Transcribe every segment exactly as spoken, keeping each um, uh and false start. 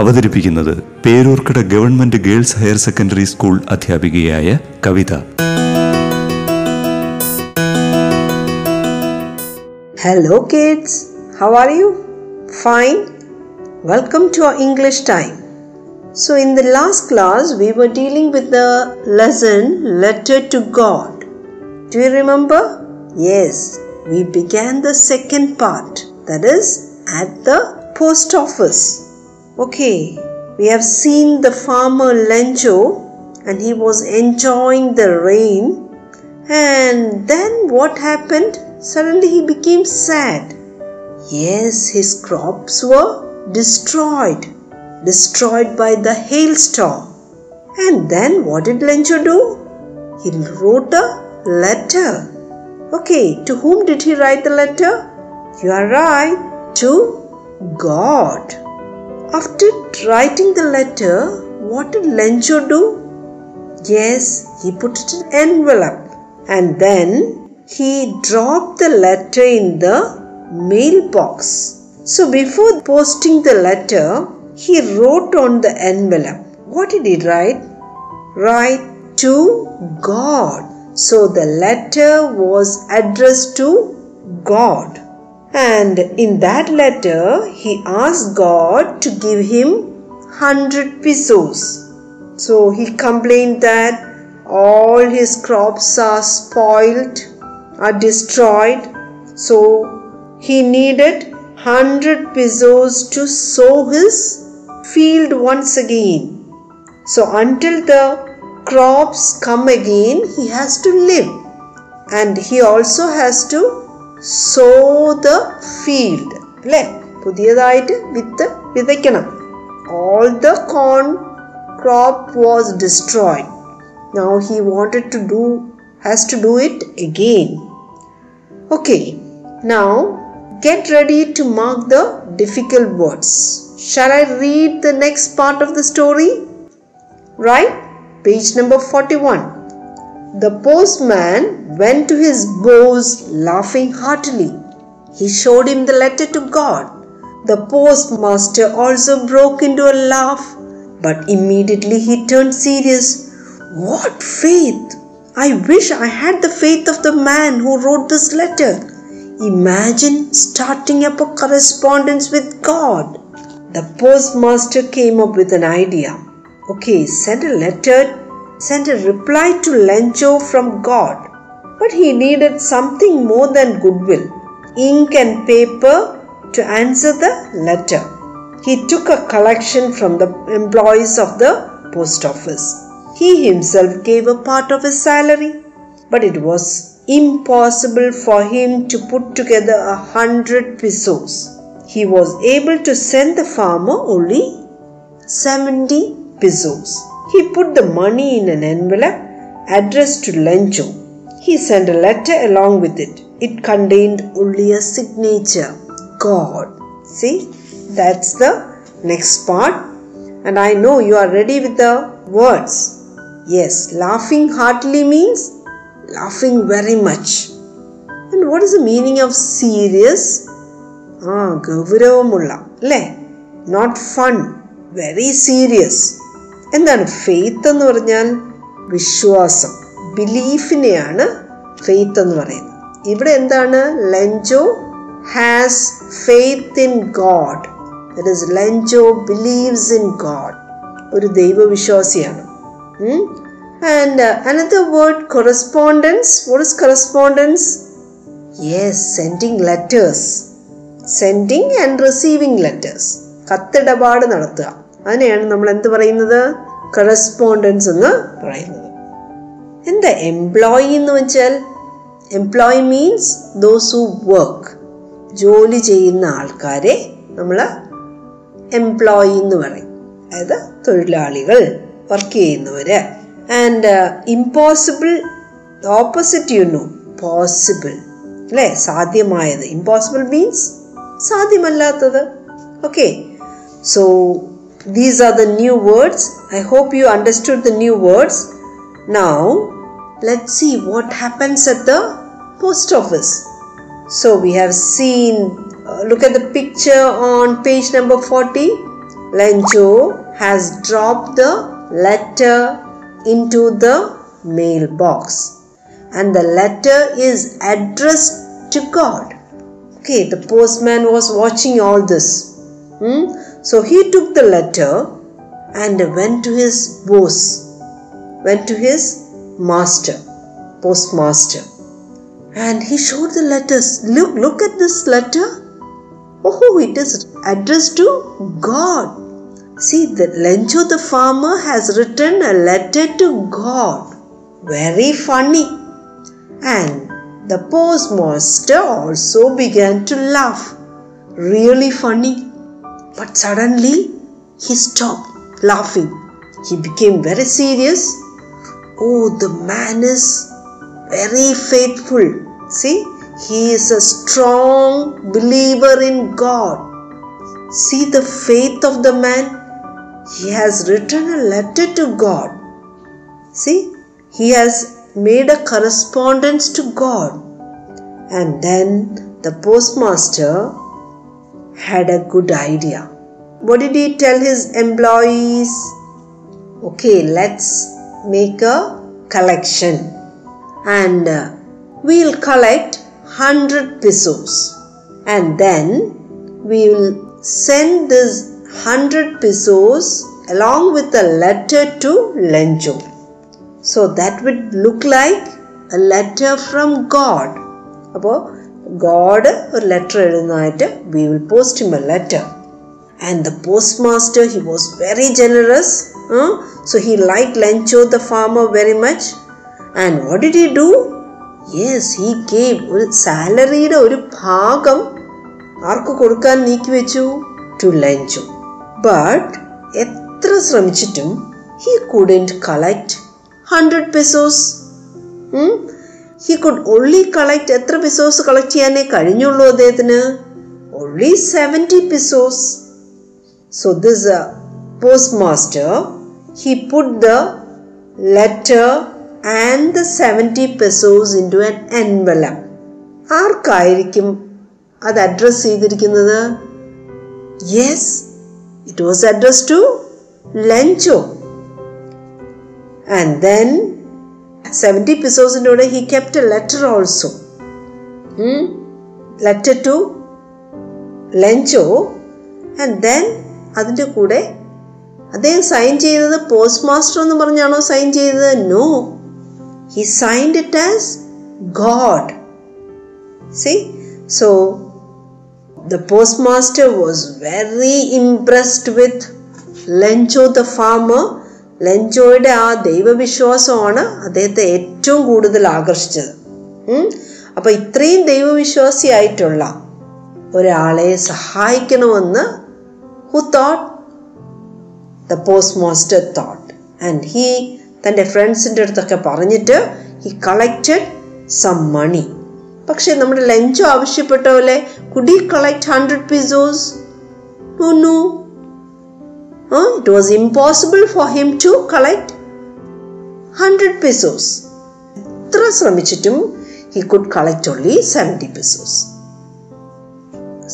അവതരിപ്പിക്കുന്നത് Peroorkada government girls higher secondary school അധ്യാപികയായ Kavitha. Hello kids, how are you? Fine. Welcome to our English time. So in the last class we were dealing with the lesson letter to God. Do you remember? Yes, we began the second part, that is at the post office. Okay, we have seen the farmer Lencho and he was enjoying the rain, and then what happened? Suddenly he became sad. Yes, his crops were destroyed, destroyed by the hailstorm. And then what did Lencho do? He wrote a letter. Okay, to whom did he write the letter? You are right, to God. After writing the letter, what did Lencho do? Yes, he put it in an envelope and then he dropped the letter in the mailbox. So before posting the letter, he wrote on the envelope. What did he write? Write to God. So the letter was addressed to God. And in that letter, he asked God to give him one hundred pesos. So he complained that all his crops are spoiled, are destroyed. So he needed one hundred pesos to sow his field once again. So until the crops come again, he has to live. And he also has to sow the field, അല്ലേ? പുതിയതായിട്ട് വിത്ത് വിതയ്ക്കണം. All the corn crop was destroyed. Now he wanted to do, has to do it again. Okay, now get ready to mark the difficult words. Shall I read the next part of the story? Right? Page number forty-one. The postman went to his boss laughing heartily. He showed him the letter to God. The postmaster also broke into a laugh, but immediately he turned serious. What faith! I wish I had the faith of the man who wrote this letter. Imagine starting up a correspondence with God. The postmaster came up with an idea. Okay, send a letter sent a reply to Lencho from God. But he needed something more than goodwill, ink and paper to answer the letter. He took a collection from the employees of the post office. He himself gave a part of his salary, but it was impossible for him to put together a hundred pesos. He was able to send the farmer only seventy pesos. He put the money in an envelope addressed to Lencho. He sent a letter along with it. It contained only a signature, God. See, that's the next part. And I know you are ready with the words. Yes, laughing heartily means laughing very much. And what is the meaning of serious? Ah, ഗൗരവമുള്ള, അല്ലേ? Not fun, very serious. എന്താണ് faith എന്ന് പറഞ്ഞാൽ? വിശ്വാസം, ബിലീഫിനെയാണ് faith എന്ന് പറയുന്നത്. ഇവിടെ എന്താണ്? Lencho has faith in God. That is, Lencho believes in God. ഒരു ദൈവവിശ്വാസിയാണ്. And uh, another word, correspondence. What is correspondence? Yes, sending letters. Sending and receiving letters. കത്തിടപാട് നടത്തുക, അതിനെയാണ് നമ്മൾ എന്ത് പറയുന്നത്? കറസ്പോണ്ടൻസ് എന്ന് പറയുന്നത്. എന്താ എംപ്ലോയി എന്ന് വെച്ചാൽ? Employee means those who work. ജോലി ചെയ്യുന്ന ആൾക്കാരെ നമ്മൾ എംപ്ലോയി എന്ന് പറയും, അതായത് തൊഴിലാളികൾ, വർക്ക് ചെയ്യുന്നവര്. and uh, impossible, the opposite, you know, possible. അല്ലേ, സാധ്യമായത്. ഇമ്പോസിബിൾ മീൻസ് സാധ്യമല്ലാത്തത്. Okay, so these are the new words. I hope you understood the new words. Now let's see what happens at the post office. So we have seen, uh, look at the picture on page number forty. Lencho has dropped the letter into the mailbox and the letter is addressed to God. Okay, the postman was watching all this. Hmm? So he took the letter and went to his boss, went to his master, postmaster. And he showed the letters. Look, look at this letter. Oh, it is addressed to God. See, the Lencho the farmer has written a letter to God. Very funny. And the postmaster also began to laugh. Really funny. But suddenly, he stopped laughing. He became very serious. Oh, the man is very faithful. See, he is a strong believer in God. See the faith of the man. He has written a letter to God. See, he has made a correspondence to God. And then the postmaster had a good idea. What did he tell his employees? Okay, let's make a collection. And uh, we'll collect one hundred pesos. And then we'll send this one hundred pesos along with a letter to Lencho. So that would look like a letter from God. About God, a letter, we will post him a letter. And the postmaster, he was very generous. Huh? So he liked Lencho the farmer very much. And what did he do? Yes, he gave ഒരു സാലറിയുടെ ഒരു ഭാഗം ആർക്ക് കൊടുക്കാൻ നീക്കി വെച്ചു? To ലെഞ്ചു. But എത്ര ശ്രമിച്ചിട്ടും he couldn't collect one hundred pesos. Hmm? He could only collect, എത്ര pesos collect ചെയ്യാനേ കഴിഞ്ഞുള്ളൂ അദ്ദേഹത്തിന്? Only seventy pesos. So this uh, postmaster, he put the letter and the seventy pesos into an envelope. ആർക്കായിരിക്കും അത് address ചെയ്തിരിക്കുന്നത്? Yes, it was addressed to Lencho. And then seventy pesos in order he kept a letter also. Hmm? Letter to Lencho. And then അതിൻ്റെ കൂടെ അദ്ദേഹം sign ചെയ്തത് postmaster എന്ന് പറഞ്ഞാണോ sign ചെയ്തത്? No. He signed it as God. See? So, the postmaster was very impressed with Lencho the farmer. ലെഞ്ചോയുടെ ആ ദൈവവിശ്വാസമാണ് അദ്ദേഹത്തെ ഏറ്റവും കൂടുതൽ ആകർഷിച്ചത്. അപ്പോൾ ഇത്രയും ദൈവവിശ്വാസിയായിട്ടുള്ള ഒരാളെ സഹായിക്കണമെന്ന് who thought? The postmaster thought. And he തൻ്റെ ഫ്രണ്ട്സിൻ്റെ അടുത്തൊക്കെ പറഞ്ഞിട്ട് ഹി കളക്റ്റഡ് സം മണി. പക്ഷേ നമ്മുടെ ലെഞ്ചോ ആവശ്യപ്പെട്ട പോലെ could he collect hundred pesos? No no it was impossible for him to collect hundred pesos. എത്ര ശ്രമിച്ചിട്ടും he could collect only seventy pesos.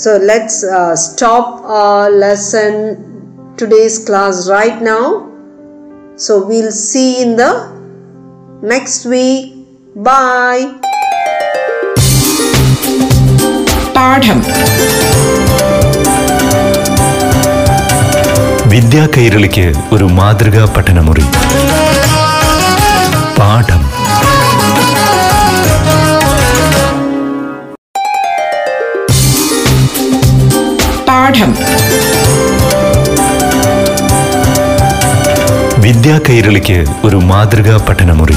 So let's stop our lesson, today's class right now. So we'll see in the next week. Bye. പാഠം വിദ്യാ കൈരളിക്ക് ഒരു മാതൃകാ പഠനമുറി. പാഠം പാഠം വിദ്യാ കൈരളിക്ക് ഒരു മാതൃകാ പഠനമുറി.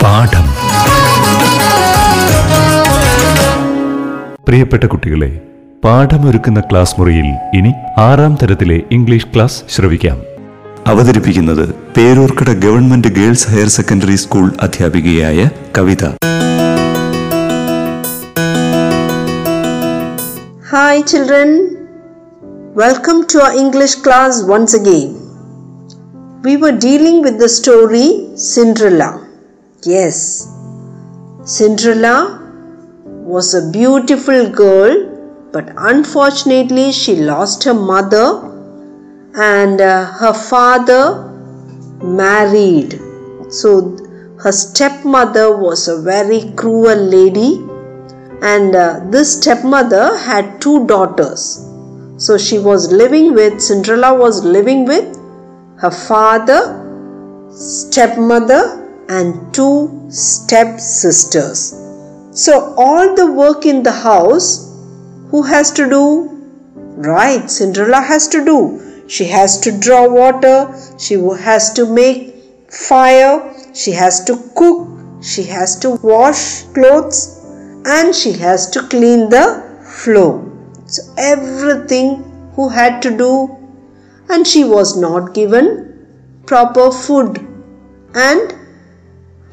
പാഠം. പ്രിയപ്പെട്ട കുട്ടികളെ, പാഠമൊരുക്കുന്ന ക്ലാസ് മുറിയിൽ ഇനി ആറാം തരത്തിലെ ഇംഗ്ലീഷ് ക്ലാസ് ശ്രവിക്കാം. അവതരിപ്പിക്കുന്നത് Peroorkada government girls higher secondary school അധ്യാപികയായ Kavitha. Hi children, welcome to our English class once again. We were dealing with the story Cinderella. Yes, Cinderella was a beautiful girl, but unfortunately she lost her mother and uh, her father married. So her stepmother was a very cruel lady, and uh, this stepmother had two daughters. So she was living with, Cinderella was living with her father, stepmother and two stepsisters. So all the work in the house, who has to do? Right, Cinderella has to do. She has to draw water, she has to make fire, she has to cook, she has to wash clothes, and she has to clean the floor. So everything who had to do. And she was not given proper food and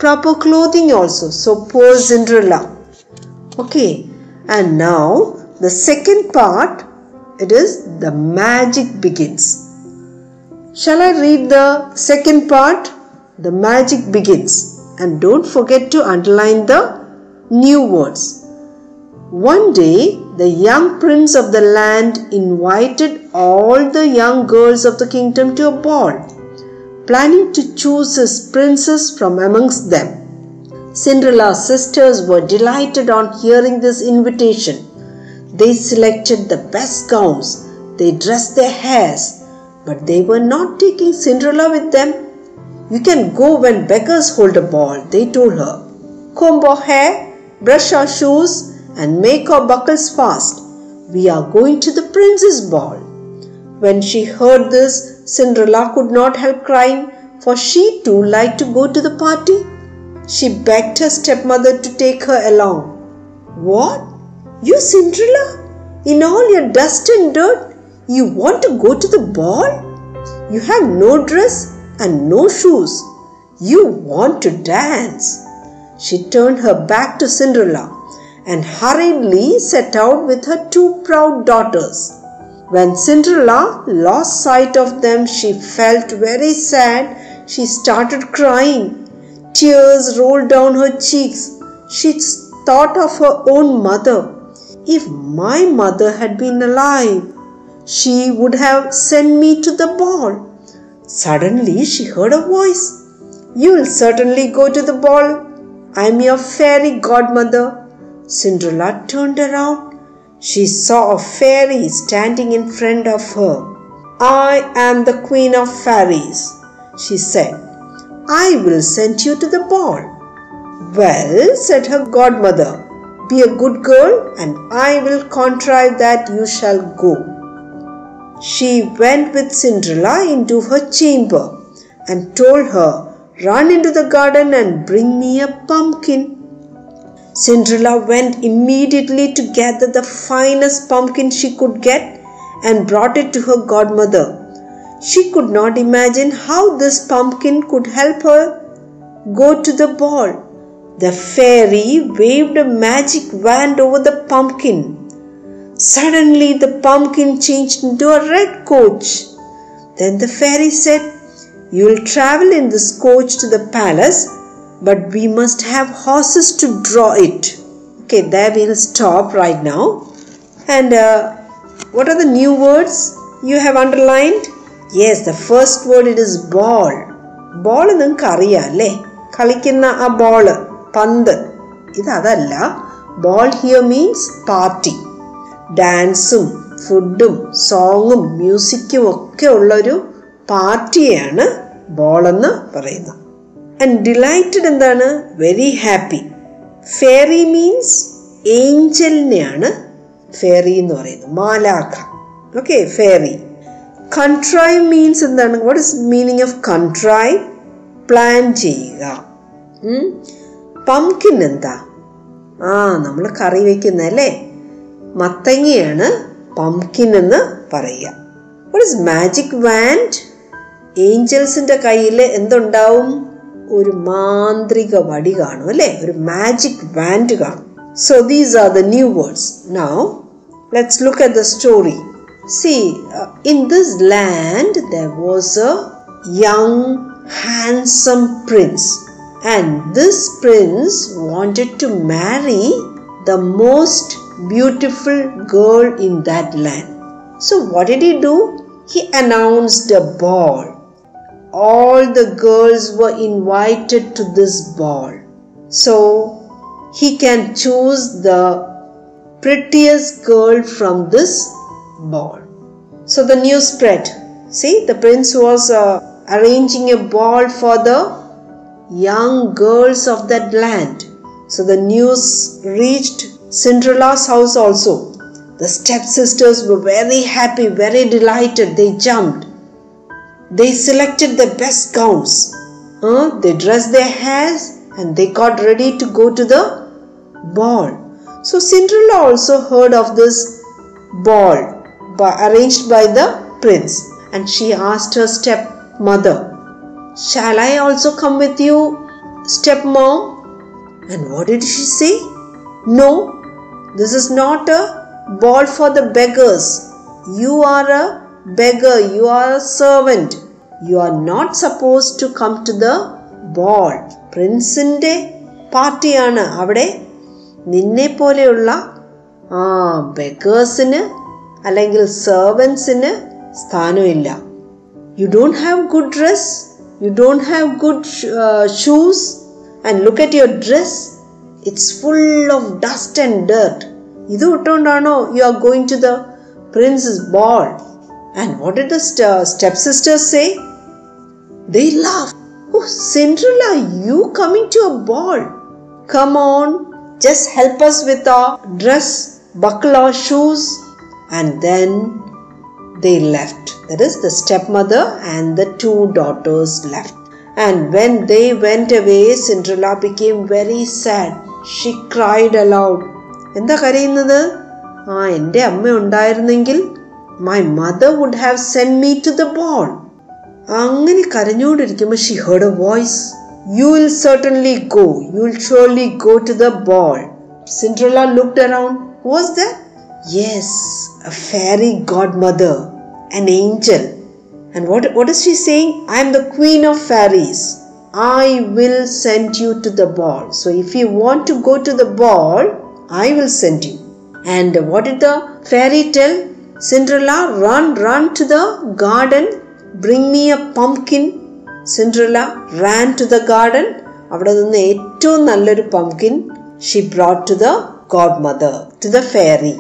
proper clothing also. So poor Cinderella. Okay, and now the second part, it is the magic begins. Shall I read the second part? The magic begins, and don't forget to underline the new words. One day the young prince of the land invited all the young girls of the kingdom to a ball, planning to choose his princess from amongst them. Cinderella's sisters were delighted on hearing this invitation. They selected the best gowns, they dressed their hairs, but they were not taking Cinderella with them. You can go when beggars hold a ball, they told her. Comb our hair, brush our shoes, and make our buckles fast. We are going to the prince's ball. When she heard this, Cinderella could not help crying, for she too liked to go to the party. She begged her stepmother to take her along. What? You, Cinderella, in all your dust and dirt, you want to go to the ball? You have no dress and no shoes. You want to dance. She turned her back to Cinderella and hurriedly set out with her two proud daughters. When Cinderella lost sight of them, she felt very sad. She started crying. Tears rolled down her cheeks. She thought of her own mother. If my mother had been alive, she would have sent me to the ball. Suddenly she heard a voice. You will certainly go to the ball. I am your fairy godmother. Cinderella turned around. She saw a fairy standing in front of her. I am the queen of fairies, she said. I will send you to the ball. Well, said her godmother, be a good girl and I will contrive that you shall go. She went with Cinderella into her chamber and told her, run into the garden and bring me a pumpkin. Cinderella went immediately to gather the finest pumpkin she could get and brought it to her godmother. She could not imagine how this pumpkin could help her go to the ball. The fairy waved a magic wand over the pumpkin. Suddenly the pumpkin changed into a red coach. Then the fairy said, you will travel in this coach to the palace, but we must have horses to draw it. Okay, there we will stop right now. And uh, what are the new words you have underlined? Yes, the first word, it is ball. Ball നിങ്ങൾക്ക് അറിയാം അല്ലേ, കളിക്കുന്ന ആ ball, പന്ത്. ഇതല്ല, ball here means party. ഡാൻസും ഫുഡും സോങ്ങും മ്യൂസിക്കും ഒക്കെ ഉള്ളൊരു പാർട്ടിയാണ് ബോൾ എന്ന് പറയുന്നത്. And delighted എന്താണ്? Very happy. Fairy means ഏഞ്ചലിനെയാണ് ഫെയറി എന്ന് പറയുന്നത്, മാലാഖ. Okay, fairy. കൺട്രൈവ് മീൻസ് എന്താണ്? What is meaning of contrive? Plan ചെയ്യുക. പംകിൻ എന്താ? ആ, നമ്മൾ കറി വയ്ക്കുന്നല്ലേ, മത്തങ്ങയാണ് പംകിൻ എന്ന് പറയുക. What is magic wand? ഏഞ്ചൽസിൻ്റെ കയ്യിൽ എന്തുണ്ടാവും? ഒരു മാന്ത്രിക വടി കാണും, അല്ലേ? ഒരു മാജിക് വാൻഡ് കാണും. So these are the new words. Now let's look at the story. See, uh, in this land there was a young handsome prince, and this prince wanted to marry the most beautiful girl in that land. So what did he do? He announced a ball. All the girls were invited to this ball. So he can choose the prettiest girl from this ball. So the news spread. See, the prince was uh, arranging a ball for the young girls of that land. So the news reached Cinderella's house also. The stepsisters were very happy, very delighted. They jumped. They selected the best gowns. Uh, they dressed their hairs and they got ready to go to the ball. So Cinderella also heard of this ball by, arranged by the prince, and she asked her stepmother, "Shall I also come with you, stepmom?" And what did she say? "No, this is not a ball for the beggars. You are a beggar, you are a servant. You are not supposed to come to the ball. പ്രിൻസിൻ്റെ പാർട്ടിയാണ് അവിടെ. നിന്നെ പോലെയുള്ള ആ ബെഗേഴ്സിന് അല്ലെങ്കിൽ സെർവൻസിന് സ്ഥാനമില്ല. You don't have good dress, you don't have good shoes, and look at your dress, it's full of dust and dirt. ഇത് ഇട്ടുകൊണ്ടാണോ you are going to the princess ball?" And what did the stepsisters say? They laughed. "Oh, Cinderella, you coming to a ball? Come on, just help us with our dress, buckle our shoes." And then they left. That is, the stepmother and the two daughters left. And when they went away, Cinderella became very sad. She cried aloud. എന്താ കരയുന്നത്? ആ, എൻ്റെ അമ്മ ഉണ്ടായിരുന്നെങ്കിൽ my mother would have sent me to the ball. അങ്ങനെ കരഞ്ഞുകൊണ്ടിരിക്കുമ്പോൾ she heard a voice. "You will certainly go. You will surely go to the ball." Cinderella looked around. Who was that? Yes, a fairy godmother, an angel. And what what is she saying? "I am the queen of fairies. I will send you to the ball. So if you want to go to the ball, I will send you." And what did the fairy tell? "Cinderella, run run to the garden. Bring me a pumpkin." Cinderella ran to the garden. അവിടെ നിന്ന് ഏറ്റവും നല്ലൊരു pumpkin she brought to the godmother, to the fairy.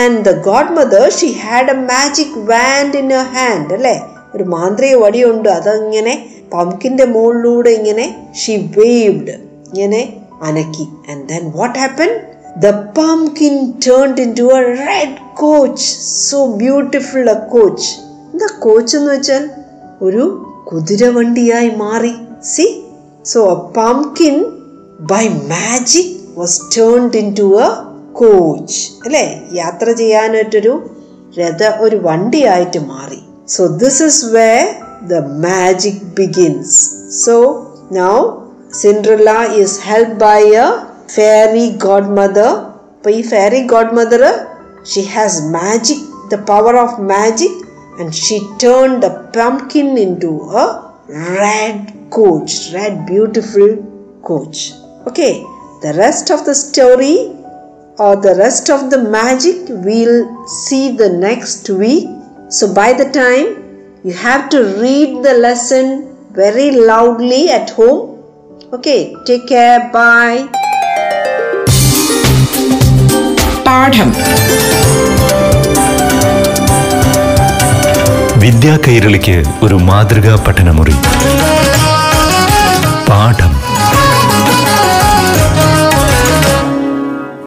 And the godmother, she had a magic wand in her hand. അല്ലേ, ഒരു മാന്ത്രിക വടിയുണ്ട്. അതങ്ങനെ പംകിൻ്റെ മുകളിലൂടെ ഇങ്ങനെ she waved, ഇങ്ങനെ അനക്കി. And then what happened? The pumpkin turned into a red coach. So beautiful a coach. എന്താ coach എന്ന് വെച്ചാൽ? ഒരു കുതിരവണ്ടിയായി മാറി. See, so a pumpkin by magic was turned into a coach, അല്ലേ? യാത്ര ചെയ്യാനായിട്ടൊരു രഥ ഒരു വണ്ടിയായിട്ട് മാറി. So this is where the magic begins. So now Cinderella is helped by a fairy godmother. അപ്പോൾ ഈ fairy godmother, she has magic, the power of magic. And she turned the pumpkin into a red coach, red beautiful coach. Okay, the rest of the story or the rest of the magic we'll see the next week. So by the time, you have to read the lesson very loudly at home. Okay, take care, bye. പാഠം വിദ്യാ കൈരളിക്ക് ഒരു മാതൃകാ പഠനമുറി.